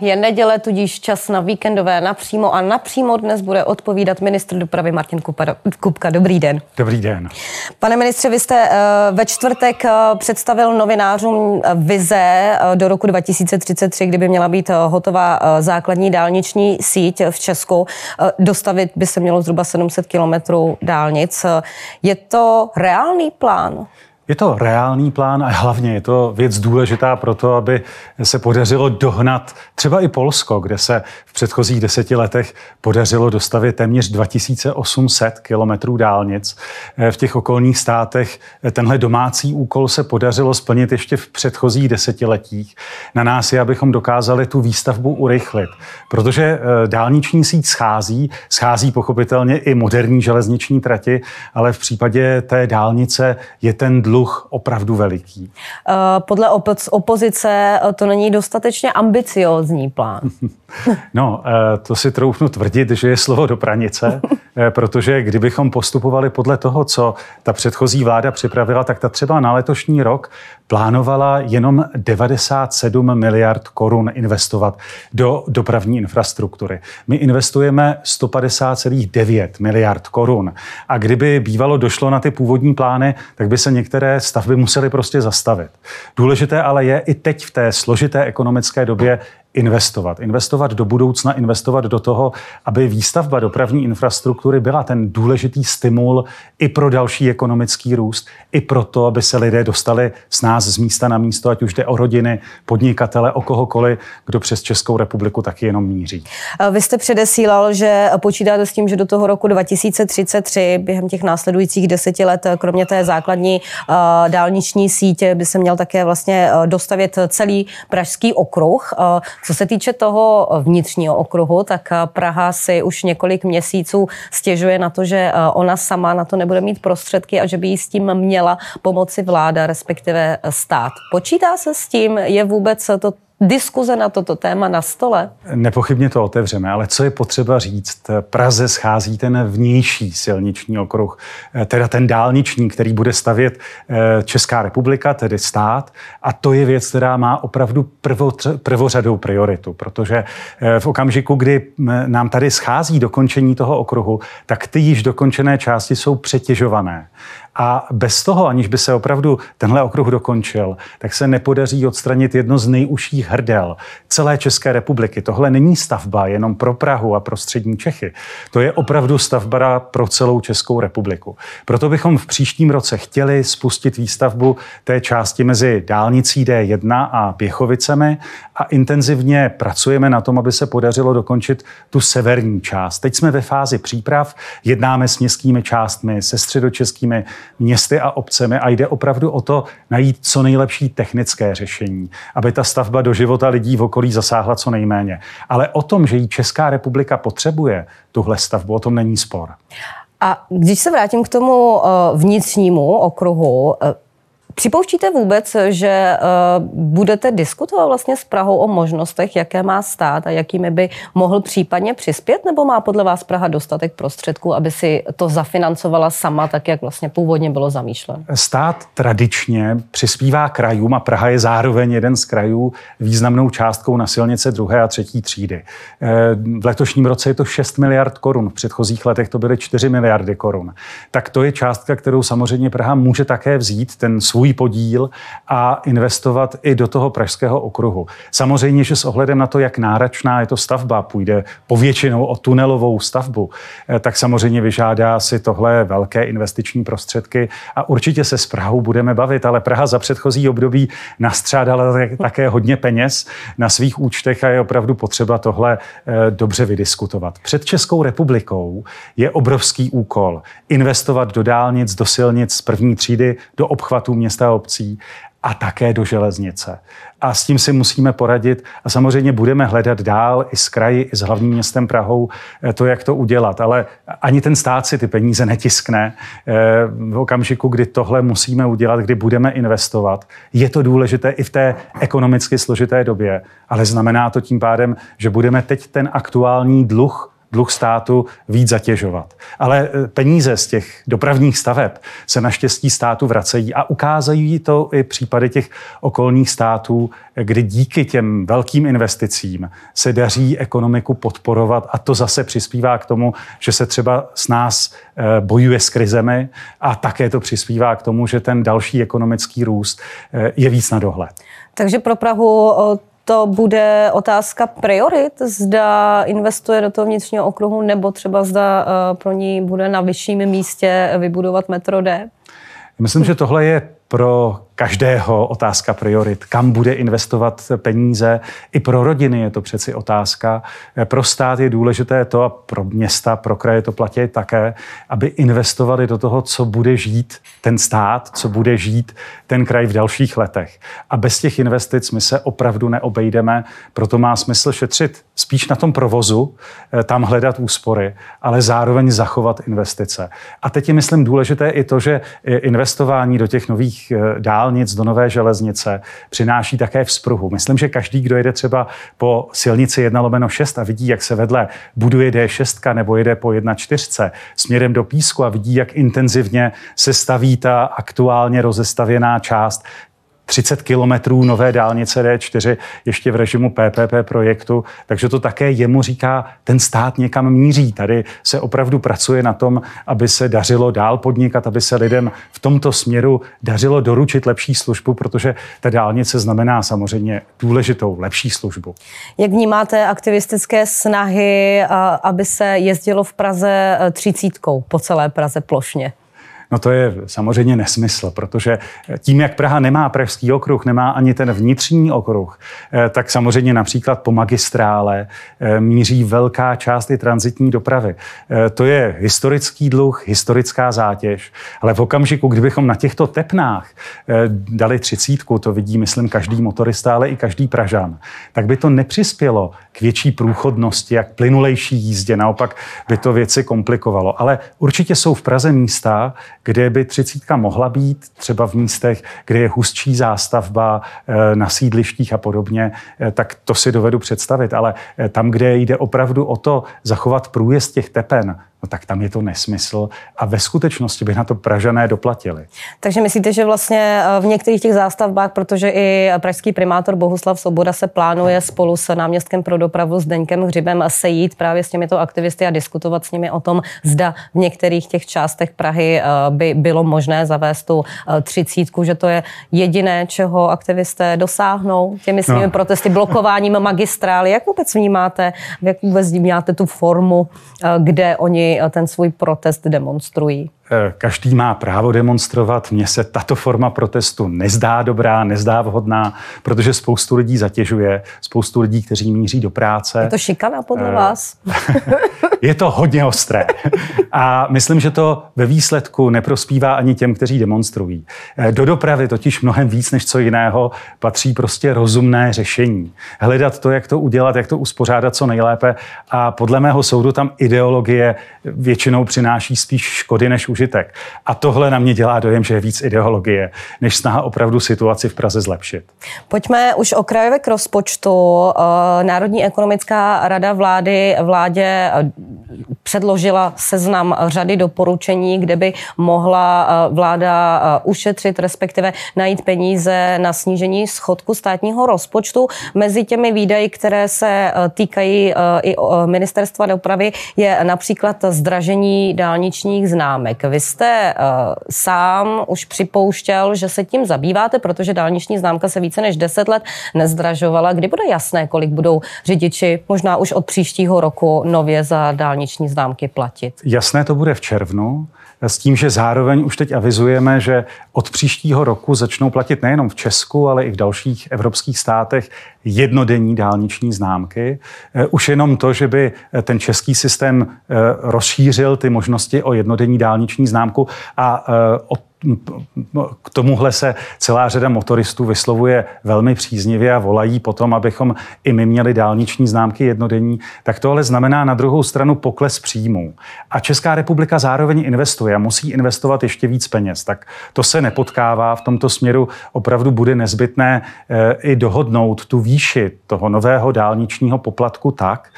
Je neděle, tudíž čas na víkendové Napřímo a Napřímo dnes bude odpovídat ministr dopravy Martin Kupka. Dobrý den. Dobrý den. Pane ministře, vy jste ve čtvrtek představil novinářům vize do roku 2033, kdyby měla být hotová základní dálniční síť v Česku. Dostavit by se mělo zhruba 700 kilometrů dálnic. Je to reálný plán? Je to reálný plán a hlavně je to věc důležitá pro to, aby se podařilo dohnat třeba i Polsko, kde se v předchozích 10 letech podařilo dostavit téměř 2800 kilometrů dálnic. V těch okolních státech tenhle domácí úkol se podařilo splnit ještě v předchozích 10letích. Na nás je, abychom dokázali tu výstavbu urychlit, protože dálniční síť schází pochopitelně i moderní železniční trati, ale v případě té dálnice je ten dluh opravdu veliký. Podle opozice to není dostatečně ambiciózní plán. No, to si troufnu tvrdit, že je slovo do pranice, protože kdybychom postupovali podle toho, co ta předchozí vláda připravila, tak ta třeba na letošní rok plánovala jenom 97 miliard korun investovat do dopravní infrastruktury. My investujeme 150,9 miliard korun. A kdyby bývalo došlo na ty původní plány, tak by se některé stavby musely prostě zastavit. Důležité ale je i teď v té složité ekonomické době investovat do budoucna, investovat do toho, aby výstavba dopravní infrastruktury byla ten důležitý stimul i pro další ekonomický růst, i pro to, aby se lidé dostali s nás z místa na místo, ať už jde o rodiny, podnikatele, o kohokoliv, kdo přes Českou republiku taky jenom míří. Vy jste předesílal, že počítáte s tím, že do toho roku 2033 během těch následujících 10 let, kromě té základní dálniční sítě, by se měl také vlastně dostavět celý Pražský okruh. Co se týče toho vnitřního okruhu, tak Praha si už několik měsíců stěžuje na to, že ona sama na to nebude mít prostředky a že by jí s tím měla pomoci vláda, respektive stát. Počítá se s tím? Je vůbec to diskuze na toto téma na stole? Nepochybně to otevřeme, ale co je potřeba říct? Praze schází ten vnější silniční okruh, teda ten dálniční, který bude stavět Česká republika, tedy stát, a to je věc, která má opravdu prvořadou prioritu, protože v okamžiku, kdy nám tady schází dokončení toho okruhu, tak ty již dokončené části jsou přetěžované. A bez toho, aniž by se opravdu tenhle okruh dokončil, tak se nepodaří odstranit jedno z nejužších hrdel celé České republiky. Tohle není stavba jenom pro Prahu a pro střední Čechy. To je opravdu stavba pro celou Českou republiku. Proto bychom v příštím roce chtěli spustit výstavbu té části mezi dálnicí D1 a Běchovicemi a intenzivně pracujeme na tom, aby se podařilo dokončit tu severní část. Teď jsme ve fázi příprav, jednáme s městskými částmi, se středočeskými městy a obcemi a jde opravdu o to najít co nejlepší technické řešení, aby ta stavba do života lidí v okolí zasáhla co nejméně. Ale o tom, že ji Česká republika potřebuje, tuhle stavbu, o tom není spor. A když se vrátím k tomu vnitřnímu okruhu, připouštíte vůbec, že budete diskutovat vlastně s Prahou o možnostech, jaké má stát a jakými by mohl případně přispět, nebo má podle vás Praha dostatek prostředků, aby si to zafinancovala sama, tak jak vlastně původně bylo zamýšleno? Stát tradičně přispívá krajům a Praha je zároveň jeden z krajů významnou částkou na silnice 2. a 3. třídy. V letošním roce je to 6 miliard korun, v předchozích letech to byly 4 miliardy korun. Tak to je částka, kterou samozřejmě Praha může také vzít, ten svůj podíl, a investovat i do toho Pražského okruhu. Samozřejmě, že s ohledem na to, jak náročná je to stavba, půjde povětšinou o tunelovou stavbu, tak samozřejmě vyžádá si tohle velké investiční prostředky a určitě se s Prahou budeme bavit, ale Praha za předchozí období nastřádala také hodně peněz na svých účtech a je opravdu potřeba tohle dobře vydiskutovat. Před Českou republikou je obrovský úkol investovat do dálnic, do silnic 1. třídy, do obchvatů města a obcí a také do železnice. A s tím si musíme poradit a samozřejmě budeme hledat dál i s kraji, i s hlavním městem Prahou to, jak to udělat. Ale ani ten stát si ty peníze netiskne. V okamžiku, kdy tohle musíme udělat, kdy budeme investovat, je to důležité i v té ekonomicky složité době. Ale znamená to tím pádem, že budeme teď ten aktuální dluh dluh státu víc zatěžovat. Ale peníze z těch dopravních staveb se naštěstí státu vracejí a ukázají to i případy těch okolních států, kdy díky těm velkým investicím se daří ekonomiku podporovat a to zase přispívá k tomu, že se třeba s nás bojuje s krizemi a také to přispívá k tomu, že ten další ekonomický růst je víc na dohled. Takže pro Prahu to bude otázka priorit, zda investuje do toho vnitřního okruhu nebo třeba zda pro ní bude na vyšším místě vybudovat metro D? Myslím, že tohle je pro každého otázka priorit. Kam bude investovat peníze? I pro rodiny je to přeci otázka. Pro stát je důležité to a pro města, pro kraje to platí také, aby investovali do toho, co bude žít ten stát, co bude žít ten kraj v dalších letech. A bez těch investic my se opravdu neobejdeme, proto má smysl šetřit spíš na tom provozu, tam hledat úspory, ale zároveň zachovat investice. A teď je, myslím, důležité i to, že investování do těch nových dálnic, do nové železnice přináší také vzpruhu. Myslím, že každý, kdo jede třeba po silnici 1/6 a vidí, jak se vedle buduje D6 nebo jede po 1/4 směrem do Písku a vidí, jak intenzivně se staví ta aktuálně rozestavěná část 30 kilometrů nové dálnice D4 ještě v režimu PPP projektu, takže to také jemu říká, ten stát někam míří. Tady se opravdu pracuje na tom, aby se dařilo dál podnikat, aby se lidem v tomto směru dařilo doručit lepší službu, protože ta dálnice znamená samozřejmě důležitou lepší službu. Jak vnímáte aktivistické snahy, aby se jezdilo v Praze 30 po celé Praze plošně? No to je samozřejmě nesmysl, protože tím, jak Praha nemá pražský okruh, nemá ani ten vnitřní okruh, tak samozřejmě například po magistrále míří velká část i tranzitní dopravy. To je historický dluh, historická zátěž, ale v okamžiku, kdybychom na těchto tepnách dali 30, to vidí, myslím, každý motorista, ale i každý Pražan, tak by to nepřispělo k větší průchodnosti, jak plynulejší jízdě, naopak by to věci komplikovalo. Ale určitě jsou v Praze místa, kde by 30 mohla být, třeba v místech, kde je hustší zástavba na sídlištích a podobně, tak to si dovedu představit. Ale tam, kde jde opravdu o to zachovat průjezd těch tepen, no tak tam je to nesmysl a ve skutečnosti by na to Pražané doplatili. Takže myslíte, že vlastně v některých těch zástavbách, protože i pražský primátor Bohuslav Soboda se plánuje spolu s náměstkem pro dopravu Zdeňkem Hřibem sejít právě s těmito aktivisty a diskutovat s nimi o tom, zda v některých těch částech Prahy by bylo možné zavést tu 30, že to je jediné, čeho aktivisté dosáhnou těmi svými protesty, blokováním magistrály. Jak vůbec vnímáte, jak vůbec vnímáte tu formu, kde oni ten svůj protest demonstrují? Každý má právo demonstrovat. Mně se tato forma protestu nezdá dobrá, nezdá vhodná, protože spoustu lidí zatěžuje, spoustu lidí, kteří míří do práce. Je to šikana podle vás? Je to hodně ostré. A myslím, že to ve výsledku neprospívá ani těm, kteří demonstrují. Do dopravy totiž mnohem víc než co jiného patří prostě rozumné řešení. Hledat to, jak to udělat, jak to uspořádat co nejlépe. A podle mého soudu tam ideologie většinou přináší spíš škody než užitek. A tohle na mě dělá dojem, že je víc ideologie, než snaha opravdu situaci v Praze zlepšit. Pojďme už o krajově k rozpočtu. Národní ekonomická rada vládě předložila seznam řady doporučení, kde by mohla vláda ušetřit, respektive najít peníze na snížení schodku státního rozpočtu. Mezi těmi výdaji, které se týkají i ministerstva dopravy, je například zdražení dálničních známek. Vy jste sám už připouštěl, že se tím zabýváte, protože dálniční známka se více než 10 let nezdražovala. Kdy bude jasné, kolik budou řidiči možná už od příštího roku nově za dálniční známky platit? Jasné to bude v červnu, s tím, že zároveň už teď avizujeme, že od příštího roku začnou platit nejenom v Česku, ale i v dalších evropských státech jednodenní dálniční známky. Už jenom to, že by ten český systém rozšířil ty možnosti o jednodenní dálniční známku a o k tomuhle se celá řada motoristů vyslovuje velmi příznivě a volají potom, abychom i my měli dálniční známky jednodenní, tak to ale znamená na druhou stranu pokles příjmů. A Česká republika zároveň investuje a musí investovat ještě víc peněz. Tak to se nepotkává. V tomto směru opravdu bude nezbytné i dohodnout tu výši toho nového dálničního poplatku tak,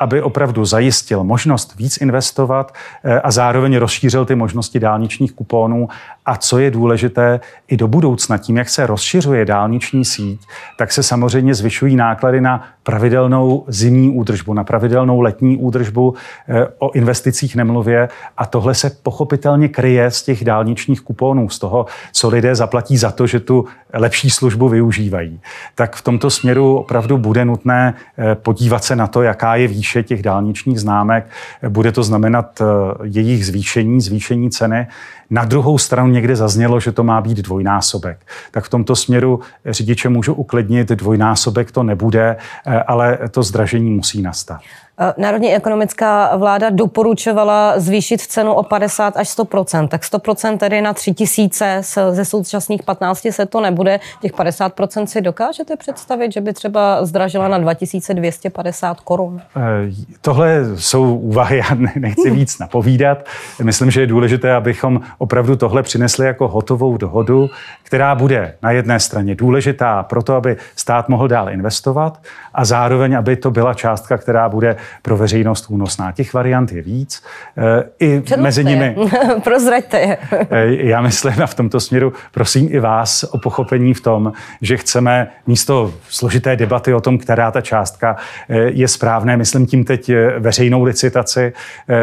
aby opravdu zajistil možnost víc investovat a zároveň rozšířil ty možnosti dálničních kuponů. A co je důležité, i do budoucna, tím, jak se rozšiřuje dálniční síť, tak se samozřejmě zvyšují náklady na pravidelnou zimní údržbu, na pravidelnou letní údržbu, o investicích nemluvě. A tohle se pochopitelně kryje z těch dálničních kuponů, z toho, co lidé zaplatí za to, že tu lepší službu využívají. Tak v tomto směru opravdu bude nutné podívat se na to, jaká je výše těch dálničních známek. Bude to znamenat jejich zvýšení ceny. Na druhou stranu někde zaznělo, že to má být dvojnásobek. Tak v tomto směru řidiče můžu uklidnit, dvojnásobek to nebude, ale to zdražení musí nastat. Národní ekonomická vláda doporučovala zvýšit cenu o 50 až 100%. Tak 100% tedy na 3 000 ze současných 1500 to nebude. Těch 50% si dokážete představit, že by třeba zdražila na 2250 korun? Tohle jsou úvahy, já nechci víc napovídat. Myslím, že je důležité, abychom opravdu tohle přinesli jako hotovou dohodu, která bude na jedné straně důležitá proto, aby stát mohl dál investovat a zároveň, aby to byla částka, která bude pro veřejnost únosná. Těch variant je víc. I mezi nimi. Prozraďte je. Já myslím a v tomto směru prosím i vás o pochopení v tom, že chceme místo složité debaty o tom, která ta částka je správné, myslím tím teď veřejnou licitaci,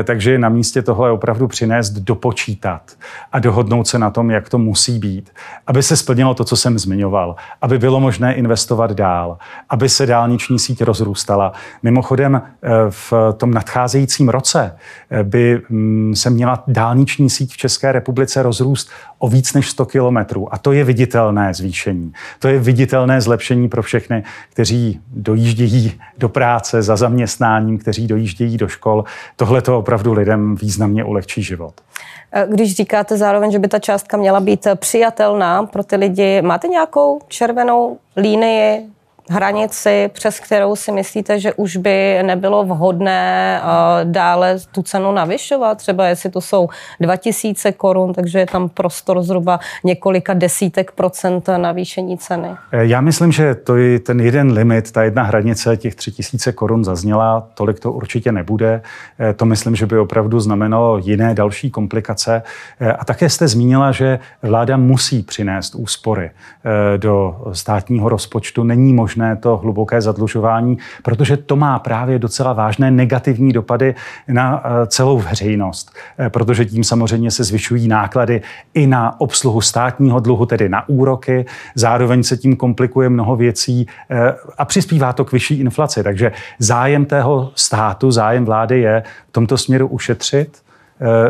takže na místě tohle opravdu přinést, dopočítat a dohodnout se na tom, jak to musí být, aby se splnilo to, co jsem zmiňoval, aby bylo možné investovat dál, aby se dálniční síť rozrůstala. Mimochodem, v tom nadcházejícím roce by se měla dálniční síť v České republice rozrůst o víc než 100 kilometrů. A to je viditelné zvýšení. To je viditelné zlepšení pro všechny, kteří dojíždějí do práce za zaměstnáním, kteří dojíždějí do škol. Tohle to opravdu lidem významně ulehčí život. Když říkáte zároveň, že by ta částka měla být přijatelná pro ty lidi, máte nějakou červenou linii, hranici, přes kterou si myslíte, že už by nebylo vhodné dále tu cenu navyšovat? Třeba jestli to jsou 2000 korun, takže je tam prostor zhruba několika desítek procent navýšení ceny. Já myslím, že to je ten jeden limit, ta jedna hranice těch 3000 korun zazněla, tolik to určitě nebude. To myslím, že by opravdu znamenalo jiné další komplikace. A také jste zmínila, že vláda musí přinést úspory do státního rozpočtu. Není možné to hluboké zadlužování, protože to má právě docela vážné negativní dopady na celou veřejnost, protože tím samozřejmě se zvyšují náklady i na obsluhu státního dluhu, tedy na úroky, zároveň se tím komplikuje mnoho věcí a přispívá to k vyšší inflaci, takže zájem tého státu, zájem vlády je v tomto směru ušetřit.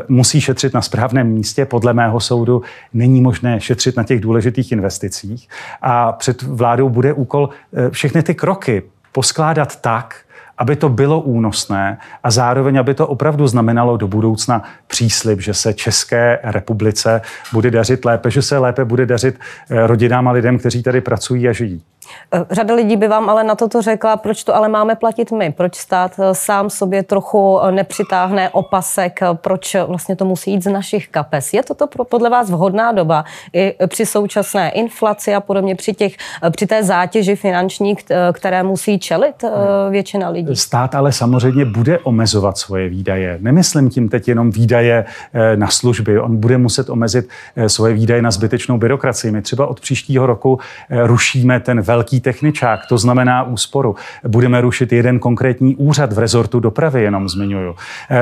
Musí šetřit na správném místě. Podle mého soudu není možné šetřit na těch důležitých investicích. A před vládou bude úkol všechny ty kroky poskládat tak, aby to bylo únosné a zároveň, aby to opravdu znamenalo do budoucna příslib, že se České republice bude dařit lépe, že se lépe bude dařit rodinám a lidem, kteří tady pracují a žijí. Řada lidí by vám ale na toto řekla, proč to ale máme platit my, proč stát sám sobě trochu nepřitáhne opasek, proč vlastně to musí jít z našich kapes. Je toto podle vás vhodná doba i při současné inflaci a podobně při té zátěži finanční, které musí čelit většina lidí? Stát ale samozřejmě bude omezovat svoje výdaje. Nemyslím tím teď jenom výdaje na služby. On bude muset omezit svoje výdaje na zbytečnou byrokracii. My třeba od příštího roku rušíme ten velký techničák, to znamená úsporu. Budeme rušit jeden konkrétní úřad v rezortu dopravy, jenom zmiňuju.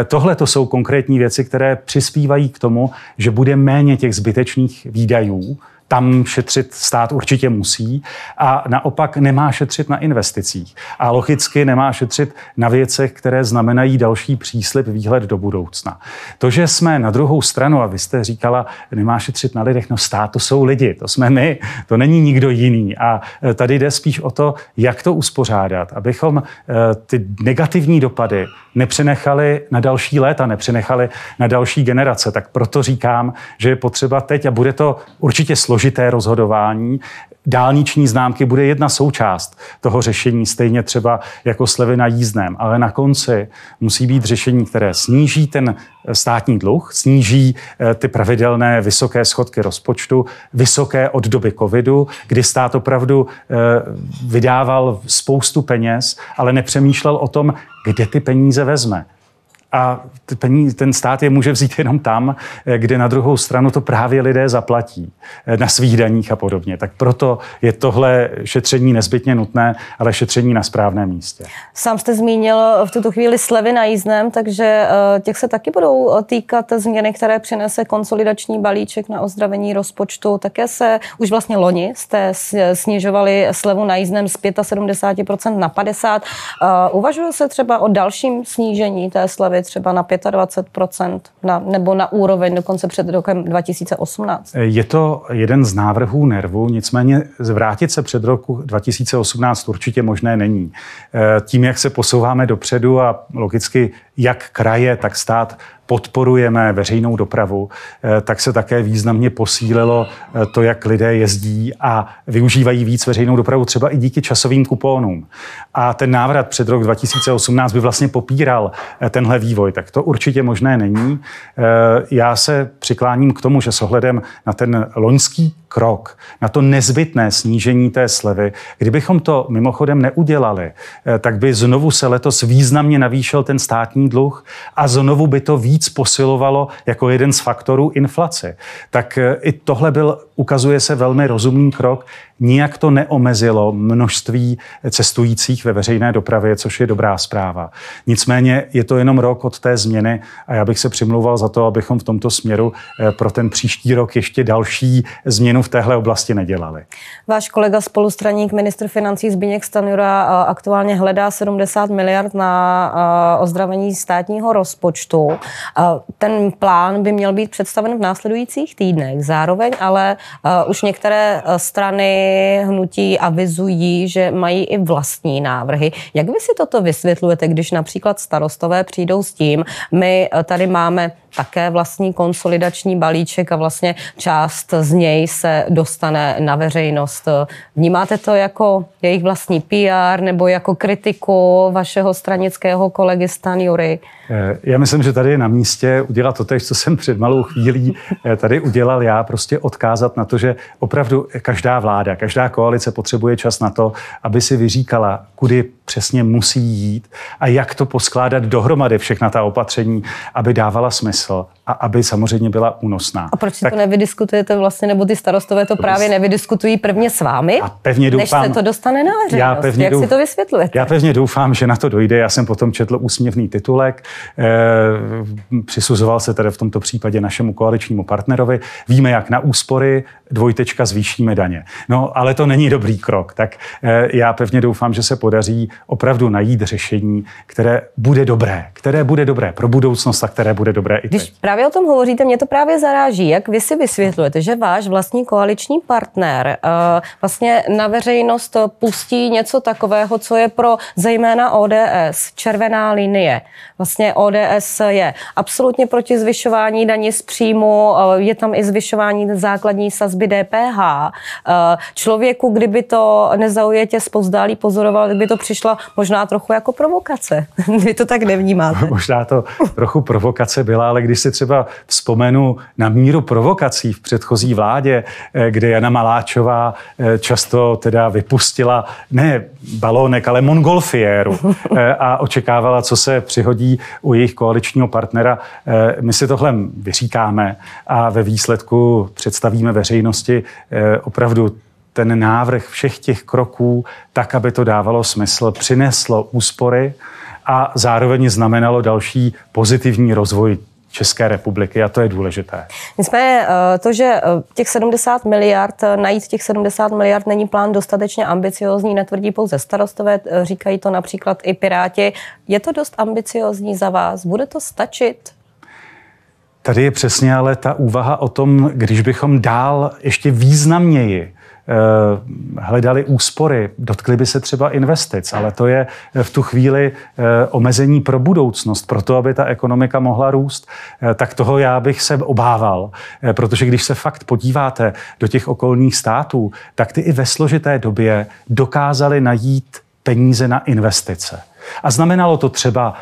Tohle to jsou konkrétní věci, které přispívají k tomu, že bude méně těch zbytečných výdajů, tam šetřit stát určitě musí a naopak nemá šetřit na investicích. A logicky nemá šetřit na věcech, které znamenají další příslib, výhled do budoucna. To, že jsme na druhou stranu, a vy jste říkala, nemá šetřit na lidech, no stát to jsou lidi, to jsme my, to není nikdo jiný. A tady jde spíš o to, jak to uspořádat, abychom ty negativní dopady nepřenechali na další léta, nepřenechali na další generace. Tak proto říkám, že je potřeba teď, a bude to určitě složité rozhodování, dálniční známky bude jedna součást toho řešení, stejně třeba jako slevy na jízdném, ale na konci musí být řešení, které sníží ten státní dluh, sníží ty pravidelné vysoké schodky rozpočtu, vysoké od doby covidu, kdy stát opravdu vydával spoustu peněz, ale nepřemýšlel o tom, kde ty peníze vezme. A ten stát je může vzít jenom tam, kde na druhou stranu to právě lidé zaplatí na svých daních a podobně. Tak proto je tohle šetření nezbytně nutné, ale šetření na správném místě. Sám jste zmínil v tuto chvíli slevy na jízdném, takže těch se taky budou týkat změny, které přinese konsolidační balíček na ozdravení rozpočtu. Také se už vlastně loni jste snižovali slevu na jízdném z 75% na 50%. Uvažuje se třeba o dalším snížení té slevy třeba na 25% nebo na úroveň dokonce před rokem 2018? Je to jeden z návrhů NERVu, nicméně zvrátit se před roku 2018 určitě možné není. Tím, jak se posouváme dopředu a logicky jak kraje, tak stát podporujeme veřejnou dopravu, tak se také významně posílilo to, jak lidé jezdí a využívají víc veřejnou dopravu, třeba i díky časovým kupónům. A ten návrat před rok 2018 by vlastně popíral tenhle vývoj, tak to určitě možné není. Já se přikláním k tomu, že s ohledem na ten loňský krok, na to nezbytné snížení té slevy, kdybychom to mimochodem neudělali, tak by znovu se letos významně navýšil ten státní dluh a znovu by to víc posilovalo jako jeden z faktorů inflace. Tak i tohle ukazuje se velmi rozumný krok. Nijak to neomezilo množství cestujících ve veřejné dopravě, což je dobrá zpráva. Nicméně je to jenom rok od té změny a já bych se přimlouval za to, abychom v tomto směru pro ten příští rok ještě další změnu v téhle oblasti nedělali. Váš kolega spolustraník, ministr financí Zbyněk Stanura, aktuálně hledá 70 miliard na ozdravení státního rozpočtu. Ten plán by měl být představen v následujících týdnech. Zároveň ale už některé strany hnutí avizují, že mají i vlastní návrhy. Jak vy si toto vysvětlujete, když například starostové přijdou s tím, my tady máme také vlastní konsolidační balíček a vlastně část z něj se dostane na veřejnost. Vnímáte to jako jejich vlastní PR nebo jako kritiku vašeho stranického kolegy Stanjury? Já myslím, že tady je na místě udělat to tež, co jsem před malou chvílí tady udělal já, prostě odkázat na to, že opravdu každá vláda, každá koalice potřebuje čas na to, aby si vyříkala, kudy přesně musí jít a jak to poskládat dohromady všechna ta opatření, aby dávala smysl a aby samozřejmě byla únosná. A proč si to nevydiskutujete vlastně, nebo ty starostové to právě nevydiskutují prvně s vámi, a pevně doufám, než se to dostane na veřejnost? Jak si to vysvětlujete? Já pevně doufám, že na to dojde. Já jsem potom četl úsměvný titulek, přisuzoval se tedy v tomto případě našemu koaličnímu partnerovi. Víme, jak na úspory : zvýšíme daně. No, ale to není dobrý krok. Tak já pevně doufám, že se podaří opravdu najít řešení, které bude dobré pro budoucnost a které bude dobré i teď. Když právě o tom hovoříte, mě to právě zaráží, jak vy si vysvětlujete, že váš vlastní koaliční partner vlastně na veřejnost pustí něco takového, co je pro zejména ODS červená linie. Vlastně ODS je absolutně proti zvyšování daní z příjmu, je tam i zvyšování základní sazby DPH. Člověku, kdyby to nezaujetě zpovzdálí pozoroval, kdyby to přišla možná trochu jako provokace. Vy to tak nevnímáte. Možná to trochu provokace byla, ale když si třeba vzpomenu na míru provokací v předchozí vládě, kde Jana Maláčová často teda vypustila ne balónek, ale montgolfiéru a očekávala, co se přihodí u jejich koaličního partnera. My si tohle vyříkáme a ve výsledku představíme veřejnosti opravdu ten návrh všech těch kroků tak, aby to dávalo smysl, přineslo úspory a zároveň znamenalo další pozitivní rozvoj České republiky, a to je důležité. Nicméně to, že těch 70 miliard, najít těch 70 miliard není plán dostatečně ambiciózní, netvrdí pouze starostové, říkají to například i Piráti. Je to dost ambiciózní za vás? Bude to stačit? Tady je přesně ale ta úvaha o tom, když bychom dál ještě významněji hledali úspory, dotkli by se třeba investic, ale to je v tu chvíli omezení pro budoucnost, pro to, aby ta ekonomika mohla růst, tak toho já bych se obával, protože když se fakt podíváte do těch okolních států, tak ty i ve složité době dokázali najít peníze na investice. A znamenalo to třeba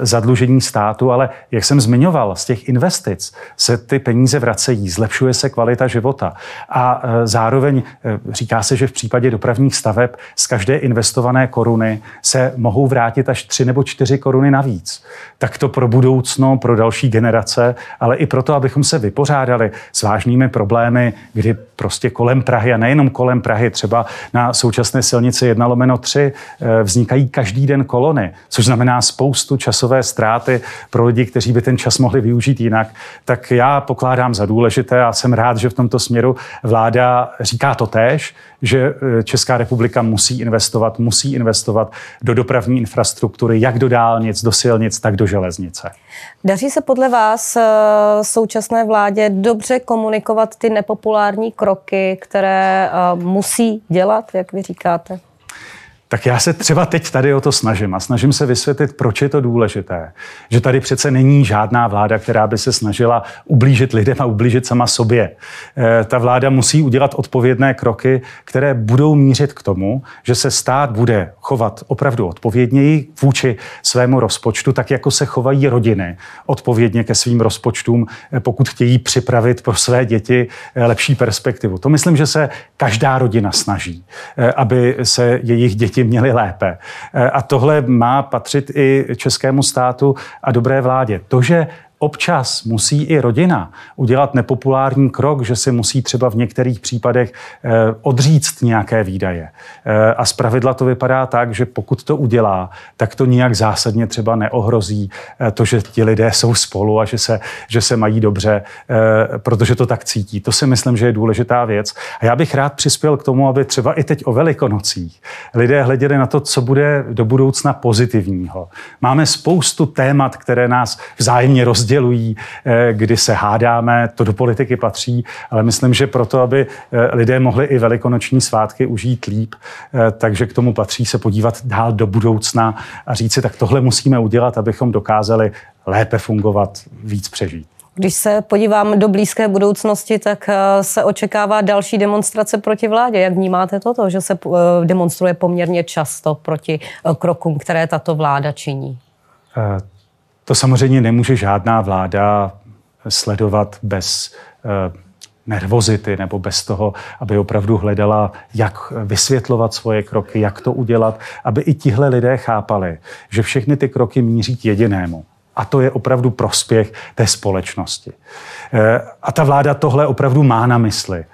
zadlužení státu, ale jak jsem zmiňoval, z těch investic se ty peníze vracejí, zlepšuje se kvalita života. A zároveň říká se, že v případě dopravních staveb z každé investované koruny se mohou vrátit až 3 nebo 4 koruny navíc. Tak to pro budoucno, pro další generace, ale i proto, abychom se vypořádali s vážnými problémy, kdy prostě kolem Prahy, a nejenom kolem Prahy, třeba na současné silnici 1/3 vznikají každý den kolo, což znamená spoustu časové ztráty pro lidi, kteří by ten čas mohli využít jinak, tak já pokládám za důležité a jsem rád, že v tomto směru vláda říká to též, že Česká republika musí investovat do dopravní infrastruktury, jak do dálnic, do silnic, tak do železnice. Daří se podle vás současné vládě dobře komunikovat ty nepopulární kroky, které musí dělat, jak vy říkáte? Tak já se třeba teď tady o to snažím a snažím se vysvětlit, proč je to důležité. Že tady přece není žádná vláda, která by se snažila ublížit lidem a ublížit sama sobě. Ta vláda musí udělat odpovědné kroky, které budou mířit k tomu, že se stát bude chovat opravdu odpovědněji vůči svému rozpočtu, tak jako se chovají rodiny odpovědně ke svým rozpočtům, pokud chtějí připravit pro své děti lepší perspektivu. To myslím, že se každá rodina snaží, aby se jejich děti měli lépe. A tohle má patřit i českému státu a dobré vládě. To, že občas musí i rodina udělat nepopulární krok, že si musí třeba v některých případech odříct nějaké výdaje. A zpravidla to vypadá tak, že pokud to udělá, tak to nijak zásadně třeba neohrozí to, že ti lidé jsou spolu a že se mají dobře, protože to tak cítí. To si myslím, že je důležitá věc. A já bych rád přispěl k tomu, aby třeba i teď o Velikonocích lidé hleděli na to, co bude do budoucna pozitivního. Máme spoustu témat, které nás vzájemně rozdělují, kdy se hádáme, to do politiky patří, ale myslím, že proto, aby lidé mohli i velikonoční svátky užít líp, takže k tomu patří se podívat dál do budoucna a říct si, tak tohle musíme udělat, abychom dokázali lépe fungovat, víc přežít. Když se podívám do blízké budoucnosti, tak se očekává další demonstrace proti vládě. Jak vnímáte toto, že se demonstruje poměrně často proti krokům, které tato vláda činí? To samozřejmě nemůže žádná vláda sledovat bez nervozity nebo bez toho, aby opravdu hledala, jak vysvětlovat svoje kroky, jak to udělat, aby i tihle lidé chápali, že všechny ty kroky míří k jedinému. A to je opravdu prospěch té společnosti. A ta vláda tohle opravdu má na mysli.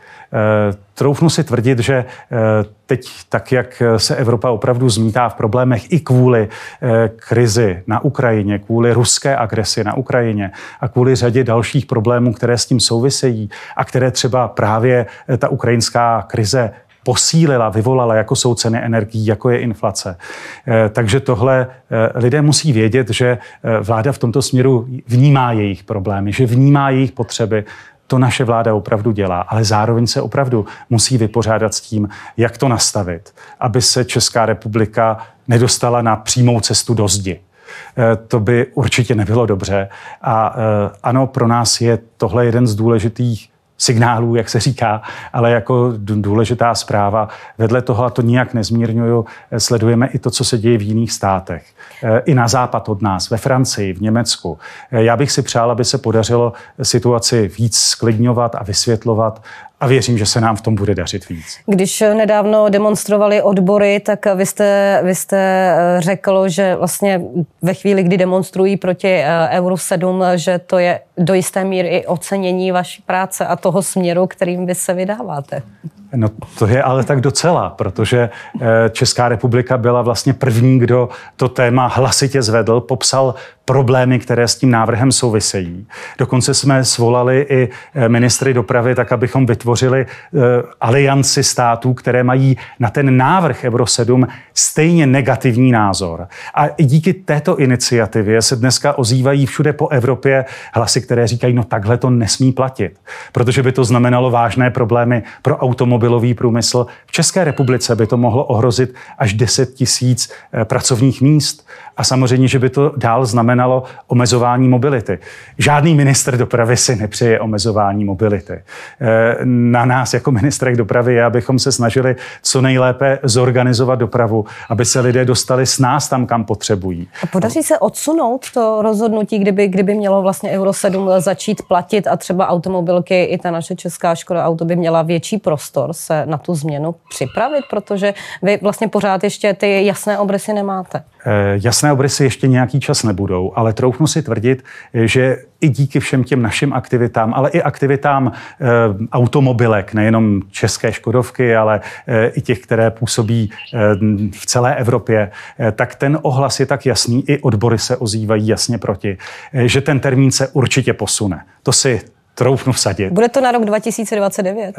Troufnu si tvrdit, že teď tak, jak se Evropa opravdu zmítá v problémech i kvůli krizi na Ukrajině, kvůli ruské agresi na Ukrajině a kvůli řadě dalších problémů, které s tím souvisejí a které třeba právě ta ukrajinská krize posílila, vyvolala, jako jsou ceny energií, jako je inflace. Takže tohle lidé musí vědět, že vláda v tomto směru vnímá jejich problémy, že vnímá jejich potřeby. To naše vláda opravdu dělá, ale zároveň se opravdu musí vypořádat s tím, jak to nastavit, aby se Česká republika nedostala na přímou cestu do zdi. To by určitě nebylo dobře. A ano, pro nás je tohle jeden z důležitých signálů, jak se říká, ale jako důležitá zpráva. Vedle toho, a to nijak nezmírňuju, sledujeme i to, co se děje v jiných státech. I na západ od nás, ve Francii, v Německu. Já bych si přál, aby se podařilo situaci víc sklidňovat a vysvětlovat, a věřím, že se nám v tom bude dařit víc. Když nedávno demonstrovali odbory, tak vy jste řekl, že vlastně ve chvíli, kdy demonstrují proti Euro 7, že to je do jisté míry i ocenění vaší práce a toho směru, kterým vy se vydáváte. No to je ale tak docela, protože Česká republika byla vlastně první, kdo to téma hlasitě zvedl, popsal problémy, které s tím návrhem souvisejí. Dokonce jsme svolali i ministry dopravy tak, abychom vytvořili alianci států, které mají na ten návrh Euro 7 stejně negativní názor. A díky této iniciativě se dneska ozývají všude po Evropě hlasy, které říkají, no takhle to nesmí platit, protože by to znamenalo vážné problémy pro automobilový průmysl. V České republice by to mohlo ohrozit až 10 tisíc pracovních míst a samozřejmě, že by to dál znamenalo omezování mobility. Žádný ministr dopravy si nepřeje omezování mobility. Na nás jako ministrech dopravy je, abychom se snažili co nejlépe zorganizovat dopravu, aby se lidé dostali s nás tam, kam potřebují. A podaří se odsunout to rozhodnutí, kdyby mělo vlastně Euro 7 začít platit a třeba automobilky, i ta naše česká Škoda Auto by měla větší prostor se na tu změnu připravit, protože vy vlastně pořád ještě ty jasné obrysy nemáte. Jasné obrysy ještě nějaký čas nebudou, ale troufnu si tvrdit, že i díky všem těm našim aktivitám, ale i aktivitám automobilek, nejenom české Škodovky, ale i těch, které působí v celé Evropě, tak ten ohlas je tak jasný, i odbory se ozývají jasně proti, že ten termín se určitě posune. To si troufnu vsadit. Bude to na rok 2029?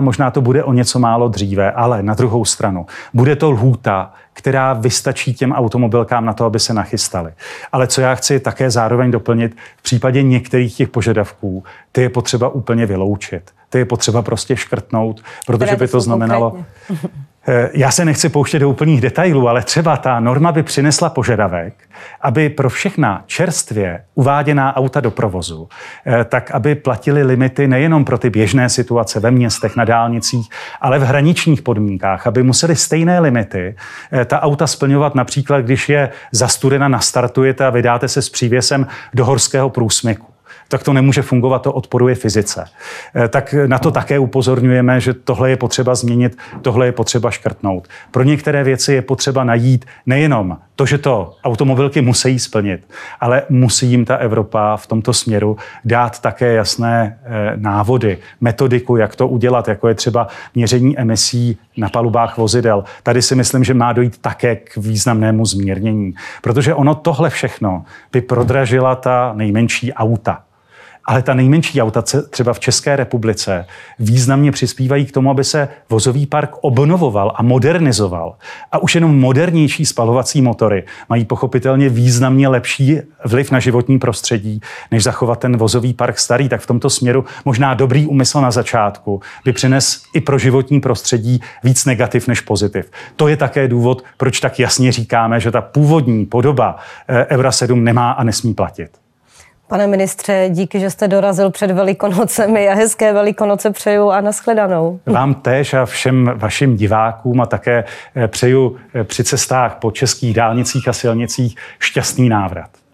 Možná to bude o něco málo dříve, ale na druhou stranu. Bude to lhůta, která vystačí těm automobilkám na to, aby se nachystali. Ale co já chci také zároveň doplnit, v případě některých těch požadavků, ty je potřeba úplně vyloučit. Ty je potřeba prostě škrtnout, protože by to znamenalo... Já se nechci pouštět do úplných detailů, ale třeba ta norma by přinesla požadavek, aby pro všechna čerstvě uváděná auta do provozu, tak aby platily limity nejenom pro ty běžné situace ve městech, na dálnicích, ale v hraničních podmínkách, aby museli stejné limity ta auta splňovat například, když je za studena nastartujete a vydáte se s přívěsem do horského průsmyku. Tak to nemůže fungovat, to odporuje fyzice. Tak na to také upozorňujeme, že tohle je potřeba změnit, tohle je potřeba škrtnout. Pro některé věci je potřeba najít nejenom to, že to automobilky musí splnit, ale musí jim ta Evropa v tomto směru dát také jasné návody, metodiku, jak to udělat, jako je třeba měření emisí na palubách vozidel. Tady si myslím, že má dojít také k významnému zmírnění, protože ono tohle všechno by prodražila ta nejmenší auta. Ale ta nejmenší auta třeba v České republice významně přispívají k tomu, aby se vozový park obnovoval a modernizoval. A už jenom modernější spalovací motory mají pochopitelně významně lepší vliv na životní prostředí, než zachovat ten vozový park starý. Tak v tomto směru možná dobrý úmysl na začátku by přinesl i pro životní prostředí víc negativ než pozitiv. To je také důvod, proč tak jasně říkáme, že ta původní podoba Eura 7 nemá a nesmí platit. Pane ministře, díky, že jste dorazil před Velikonocemi a hezké Velikonoce přeju a nashledanou. Vám též a všem vašim divákům a také přeju při cestách po českých dálnicích a silnicích šťastný návrat.